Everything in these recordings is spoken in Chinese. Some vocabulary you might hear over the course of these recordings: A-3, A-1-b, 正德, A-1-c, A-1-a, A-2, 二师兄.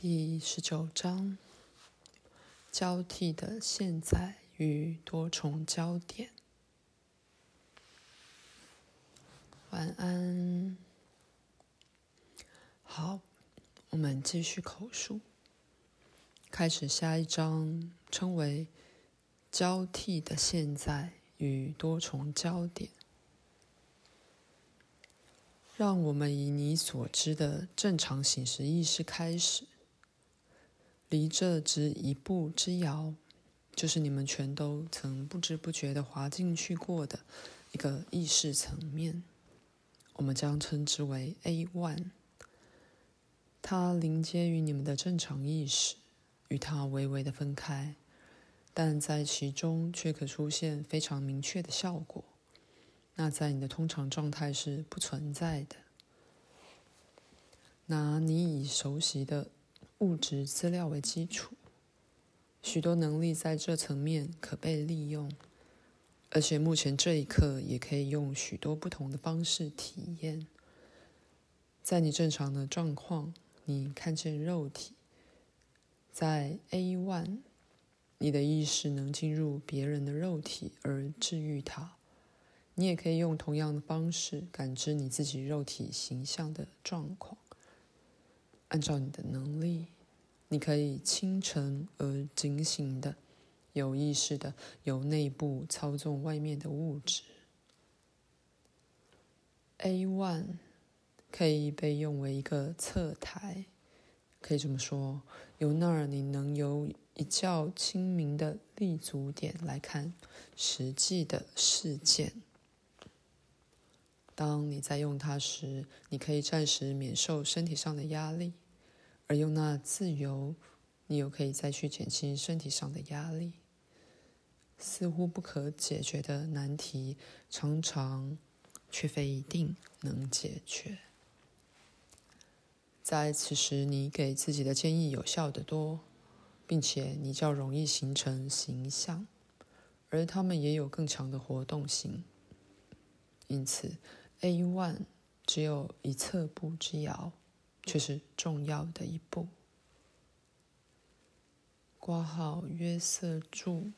第19章，交替的现在与多重焦点。晚安。好，我们继续口述，开始下一章，称为交替的现在与多重焦点。让我们以你所知的正常醒时意识开始。离这只一步之遥，就是你们全都曾不知不觉地滑进去过的一个意识层面，我们将称之为 A1。 它临接于你们的正常意识，与它微微地分开，但在其中却可出现非常明确的效果，那在你的通常状态是不存在的。拿你已熟悉的物质资料为基础，许多能力在这层面可被利用，而且目前这一刻也可以用许多不同的方式体验。在你正常的状况，你看见肉体；在 A1， 你的意识能进入别人的肉体而治愈它。你也可以用同样的方式感知你自己肉体形象的状况。按照你的能力，你可以清晨而警醒的、有意识的由内部操纵外面的物质。 A1 可以被用为一个侧台，可以这么说，由那儿你能由一较清明的立足点来看实际的事件。当你在用它时，你可以暂时免受身体上的压力，而用那自由，你又可以再去减轻身体上的压力。似乎不可解决的难题，常常却非一定能解决。在此时，你给自己的建议有效得多，并且你较容易形成形象，而它们也有更强的活动性。因此 A1 只有一侧步之遥，却是重要的一步。括号约瑟注，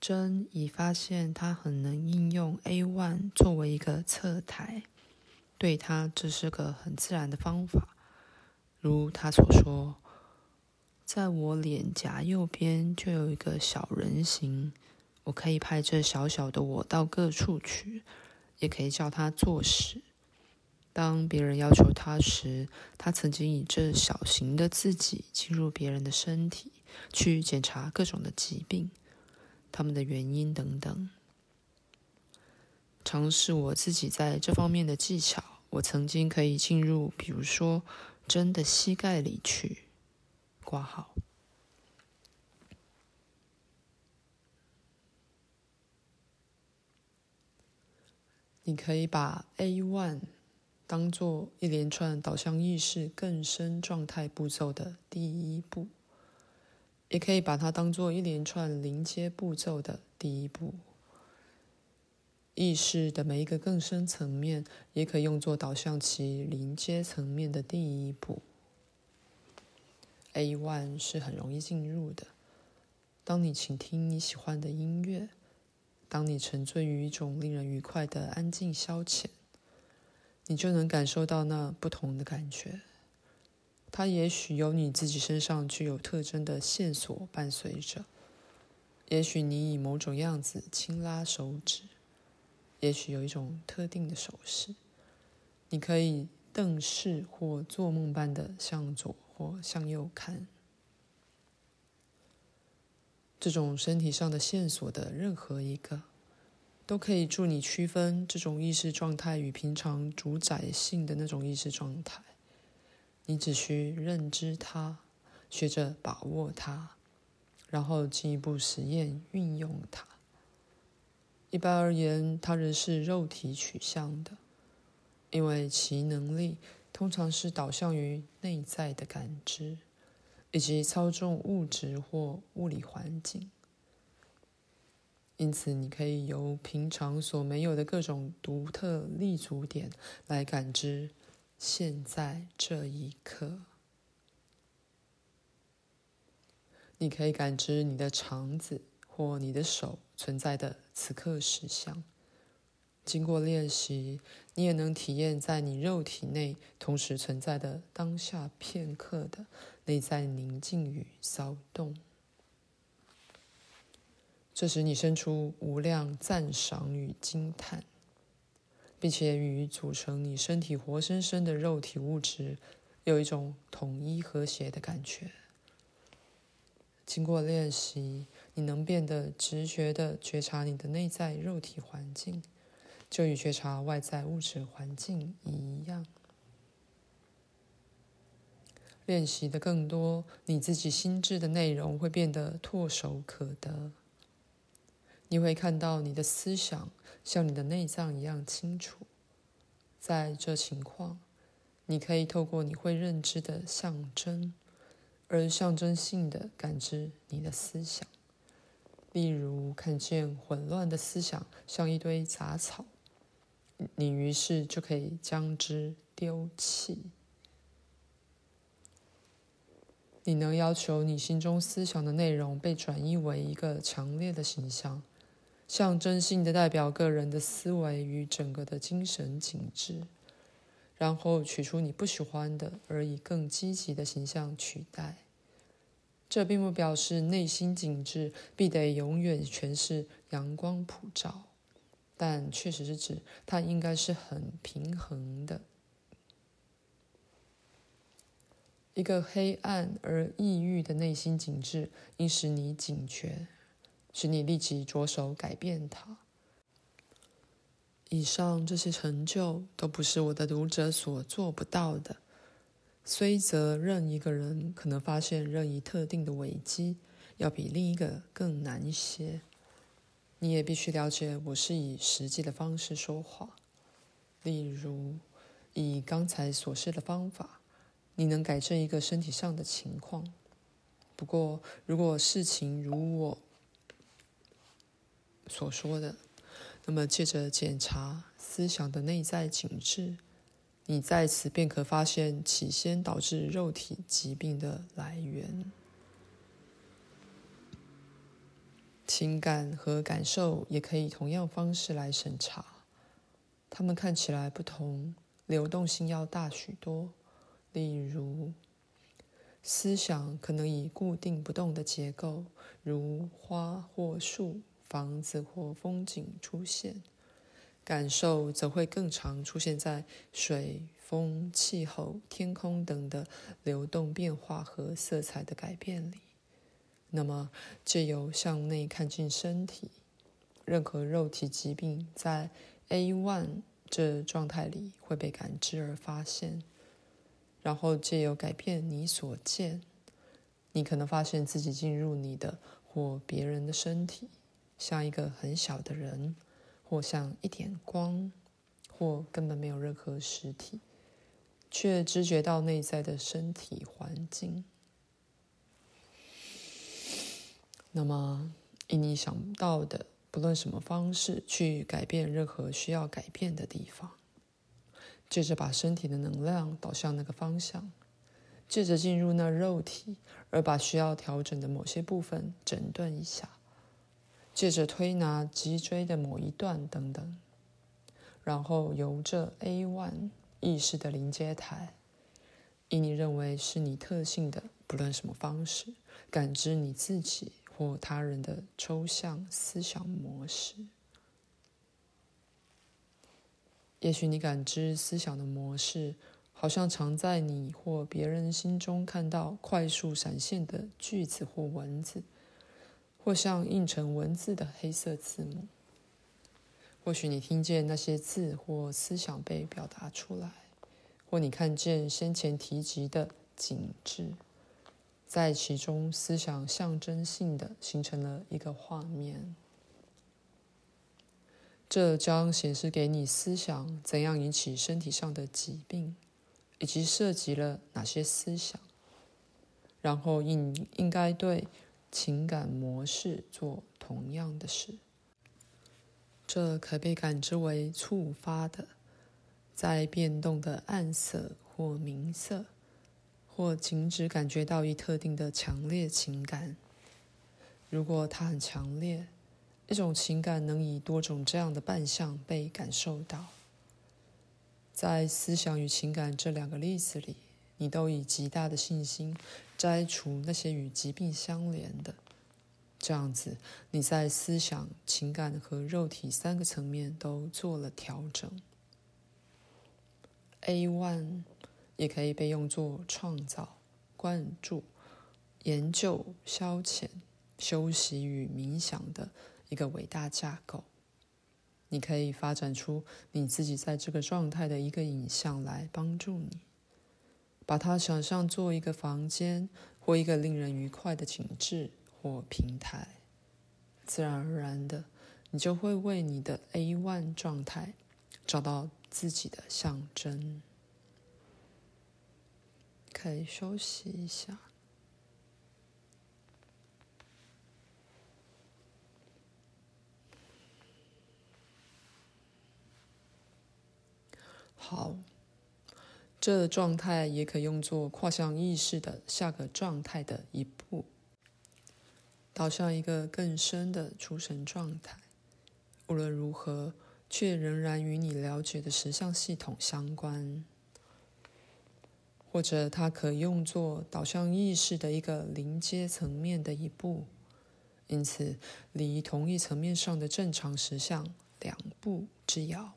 珍已发现他很能应用 A1 作为一个侧台，对他这是个很自然的方法。如他所说，在我脸颊右边就有一个小人形，我可以派这小小的我到各处去，也可以叫他做事。当别人要求他时，他曾经以这小型的自己进入别人的身体，去检查各种的疾病、他们的原因等等。尝试我自己在这方面的技巧，我曾经可以进入，比如说真的膝盖里去。挂号。你可以把 A1 当作一连串导向意识更深状态步骤的第一步，也可以把它当作一连串临接步骤的第一步。意识的每一个更深层面也可用作导向其临接层面的第一步。 A1 是很容易进入的。当你倾听你喜欢的音乐，当你沉醉于一种令人愉快的安静消遣，你就能感受到那不同的感觉。它也许由你自己身上具有特征的线索伴随着，也许你以某种样子轻拉手指，也许有一种特定的手势。你可以瞪视或做梦般的向左或向右看。这种身体上的线索的任何一个，都可以助你区分这种意识状态与平常主宰性的那种意识状态。你只需认知它，学着把握它，然后进一步实验运用它。一般而言，它仍是肉体取向的，因为其能力通常是导向于内在的感知，以及操纵物质或物理环境。因此你可以由平常所没有的各种独特立足点来感知现在这一刻。你可以感知你的肠子或你的手存在的此刻实相。经过练习，你也能体验在你肉体内同时存在的当下片刻的内在宁静与骚动。这时你生出无量赞赏与惊叹，并且与组成你身体活生生的肉体物质有一种统一和谐的感觉。经过练习，你能变得直觉地觉察你的内在肉体环境，就与觉察外在物质环境一样。练习的更多，你自己心智的内容会变得唾手可得。你会看到你的思想像你的内脏一样清楚。在这情况，你可以透过你会认知的象征，而象征性的感知你的思想。例如，看见混乱的思想像一堆杂草，你于是就可以将之丢弃。你能要求你心中思想的内容被转译为一个强烈的形象，象征性的代表个人的思维与整个的精神景致，然后取出你不喜欢的，而以更积极的形象取代。这并不表示内心景致必得永远全是阳光普照，但确实是指它应该是很平衡的。一个黑暗而抑郁的内心景致应使你警觉，使你立即着手改变它。以上这些成就都不是我的读者所做不到的。虽则任一个人可能发现任意特定的危机要比另一个更难一些，你也必须了解我是以实际的方式说话。例如，以刚才所示的方法，你能改正一个身体上的情况。不过，如果事情如我所说的，那么借着检查思想的内在景致，你在此便可发现起先导致肉体疾病的来源。情感和感受也可以同样方式来审查，它们看起来不同，流动性要大许多。例如，思想可能以固定不动的结构，如花或树、房子或风景出现。感受则会更常出现在水、风、气候、天空等的流动变化和色彩的改变里。那么，藉由向内看进身体，任何肉体疾病在 A1 这状态里会被感知而发现。然后藉由改变你所见，你可能发现自己进入你的或别人的身体，像一个很小的人，或像一点光，或根本没有任何实体，却知觉到内在的身体环境。那么，以你想到的，不论什么方式去改变任何需要改变的地方，借着把身体的能量导向那个方向，借着进入那肉体，而把需要调整的某些部分整顿一下。借着推拿脊椎的某一段等等，然后由这 A1 意识的临接台，以你认为是你特性的不论什么方式，感知你自己或他人的抽象思想模式。也许你感知思想的模式，好像常在你或别人心中看到快速闪现的句子或文字，或像印成文字的黑色字母。或许你听见那些字或思想被表达出来，或你看见先前提及的景致，在其中思想象征性的形成了一个画面。这将显示给你思想怎样引起身体上的疾病，以及涉及了哪些思想，然后你应该对情感模式做同样的事。这可被感知为触发的，在变动的暗色或明色，或仅只感觉到一特定的强烈情感，如果它很强烈，一种情感能以多种这样的扮相被感受到。在思想与情感这两个例子里，你都以极大的信心摘除那些与疾病相连的。这样子，你在思想、情感和肉体三个层面都做了调整。A1 也可以被用作创造、关注、研究、消遣、休息与冥想的一个伟大架构。你可以发展出你自己在这个状态的一个影像来帮助你。把它想象做一个房间或一个令人愉快的景致或平台，自然而然的，你就会为你的 A1 状态找到自己的象征。可以休息一下。好，这状态也可用作跨向意识的下个状态的一步，导向一个更深的出神状态，无论如何，却仍然与你了解的实相系统相关。或者它可用作导向意识的一个临接层面的一步，因此离同一层面上的正常实相两步之遥。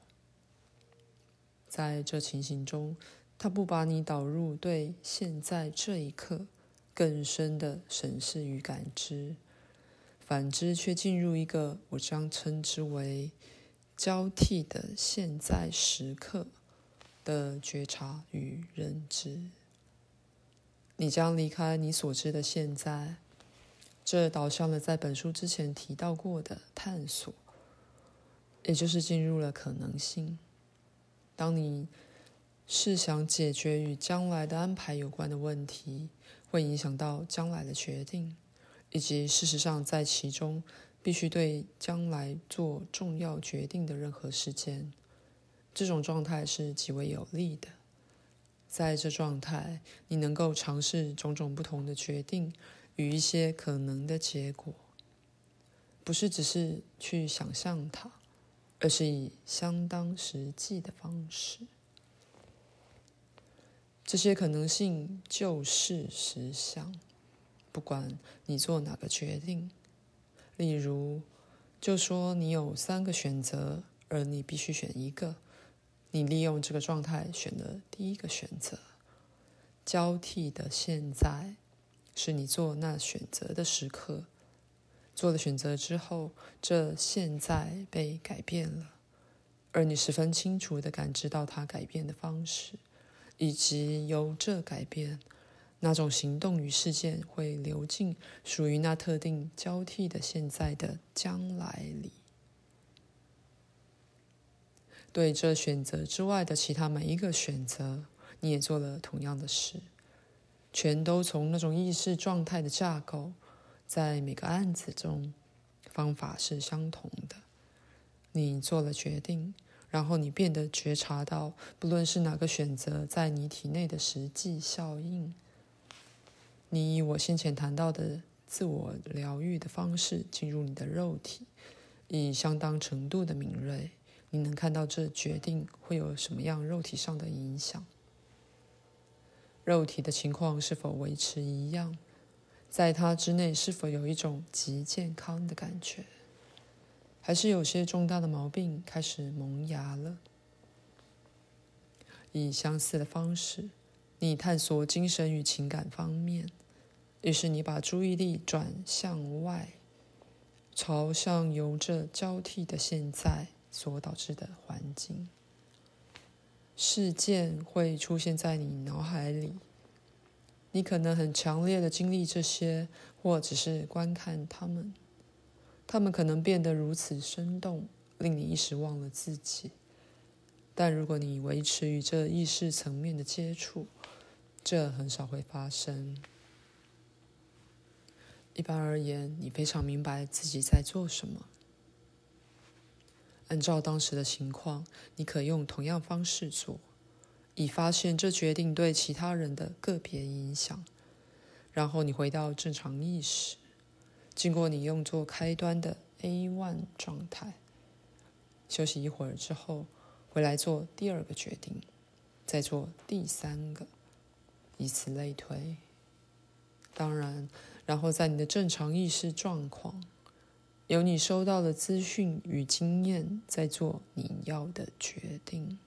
在这情形中，它不把你导入对现在这一刻更深的审视与感知，反之却进入一个我将称之为交替的现在时刻的觉察与认知。你将离开你所知的现在，这导向了在本书之前提到过的探索，也就是进入了可能性。当你是想解决与将来的安排有关的问题，会影响到将来的决定，以及事实上在其中必须对将来做重要决定的任何事件，这种状态是极为有利的。在这状态，你能够尝试种种不同的决定与一些可能的结果，不是只是去想象它，而是以相当实际的方式。这些可能性就是实相，不管你做哪个决定。例如，就说你有3个选择，而你必须选一个，你利用这个状态选了第一个选择。交替的现在是你做那选择的时刻，做了选择之后，这现在被改变了，而你十分清楚地感知到它改变的方式，以及由这改变那种行动与事件会流进属于那特定交替的现在的将来里。对这选择之外的其他每一个选择，你也做了同样的事，全都从那种意识状态的架构。在每个案子中，方法是相同的。你做了决定，然后你变得觉察到，不论是哪个选择在你体内的实际效应。你以我先前谈到的自我疗愈的方式进入你的肉体，以相当程度的敏锐，你能看到这决定会有什么样肉体上的影响。肉体的情况是否维持一样，在它之内是否有一种极健康的感觉，还是有些重大的毛病开始萌芽了。以相似的方式，你探索精神与情感方面，于是你把注意力转向外，朝向由这交替的现在所导致的环境。事件会出现在你脑海里，你可能很强烈的经历这些，或只是观看它们。它们可能变得如此生动，令你一时忘了自己。但如果你维持与这意识层面的接触，这很少会发生。一般而言，你非常明白自己在做什么。按照当时的情况，你可用同样方式做，以发现这决定对其他人的个别影响，然后你回到正常意识，经过你用作开端的 A1 状态。休息一会儿之后，回来做第二个决定，再做第三个，以此类推。当然，然后在你的正常意识状况，由你收到的资讯与经验，再做你要的决定。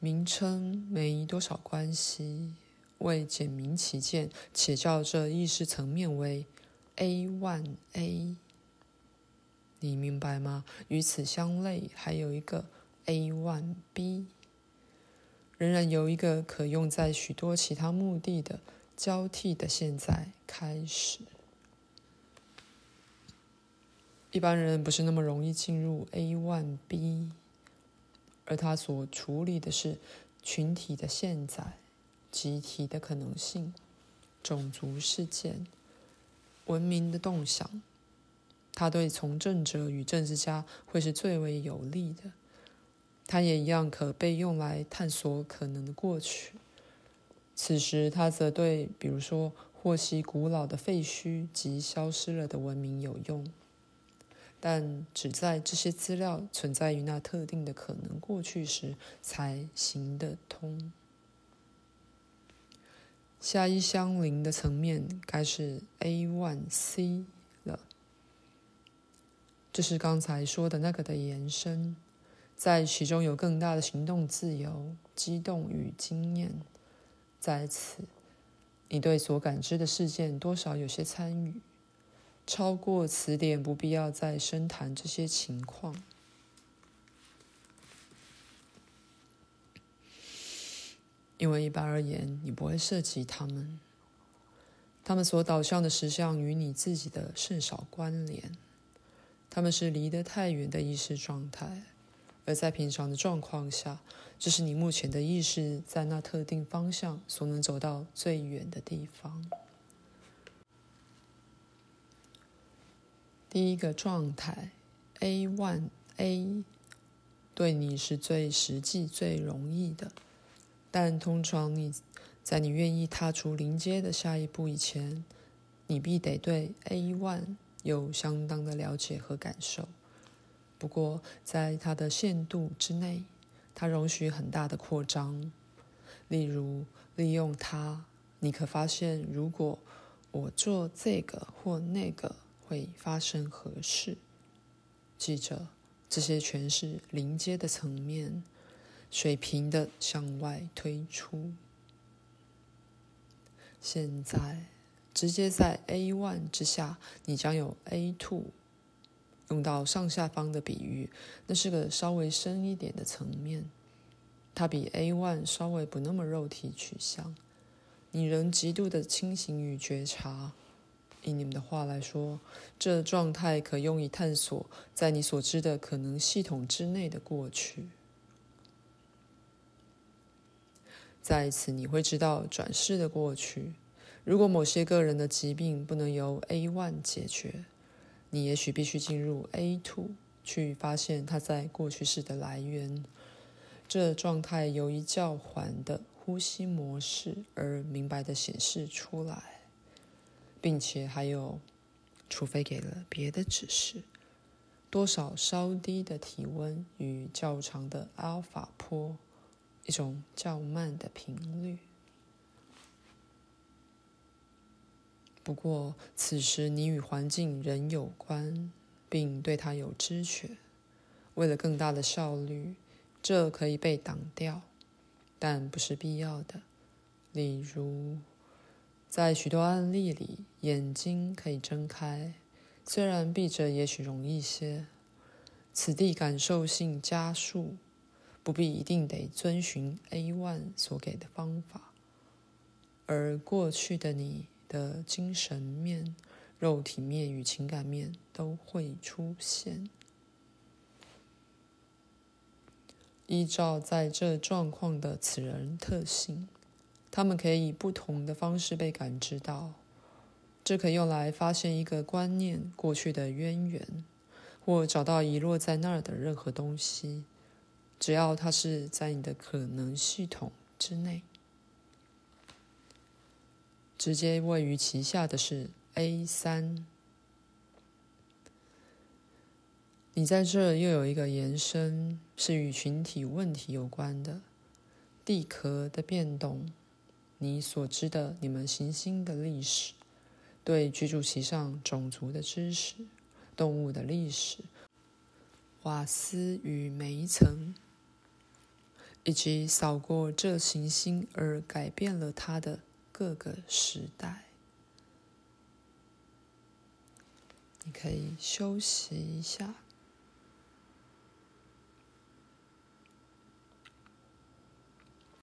名称没多少关系，为简明起见，且叫这意识层面为 A-1-a。 你明白吗？与此相类，还有一个 A-1-b， 仍然由一个可用在许多其他目的的交替的现在开始。一般人不是那么容易进入 A-1-b， 而他所处理的是群体的现在、集体的可能性、种族事件、文明的动向。他对从政者与政治家会是最为有利的，他也一样可被用来探索可能的过去。此时他则对比如说获悉古老的废墟及消失了的文明有用，但只在这些资料存在于那特定的可能过去时才行得通。下一相邻的层面该是 A-1-c 了，这是刚才说的那个的延伸，在其中有更大的行动自由、机动与经验。在此，你对所感知的事件多少有些参与，超过此点不必要再深谈这些情况。因为一般而言，你不会涉及他们，他们所导向的实相与你自己的甚少关联，他们是离得太远的意识状态，而在平常的状况下，这是你目前的意识在那特定方向所能走到最远的地方。第一个状态 A-1-a 对你是最实际、最容易的，但通常你在你愿意踏出临街的下一步以前，你必得对 A-1 有相当的了解和感受。不过在它的限度之内，它容许很大的扩张。例如利用它，你可发现如果我做这个或那个会发生何事。记着，这些全是临街的层面，水平的向外推出。现在直接在 A1 之下，你将有 A2。 用到上下方的比喻，那是个稍微深一点的层面，它比 A1 稍微不那么肉体取向，你仍极度的清醒与觉察。以你们的话来说，这状态可用以探索在你所知的可能系统之内的过去。在此你会知道转世的过去，如果某些个人的疾病不能由 A1 解决，你也许必须进入 A2 去发现它在过去世的来源。这状态由一较缓的呼吸模式而明白地显示出来，并且还有，除非给了别的指示，多少稍低的体温与较长的 alpha 波，一种较慢的频率。不过此时你与环境仍有关，并对它有知觉。为了更大的效率，这可以被挡掉，但不是必要的。例如在许多案例里，眼睛可以睁开，虽然闭着也许容易些。此地感受性加速，不必一定得遵循 A1 所给的方法，而过去的你的精神面、肉体面与情感面都会出现。依照在这状况的此人特性，他们可以以不同的方式被感知到，这可用来发现一个观念过去的渊源，或找到遗落在那儿的任何东西。只要它是在你的可能系统之内，直接位于其下的是 A3。 你在这又有一个延伸，是与群体问题有关的。地壳的变动，你所知的你们行星的历史，对居住其上种族的知识，动物的历史，瓦斯与煤层，以及扫过这行星而改变了它的各个时代。你可以休息一下。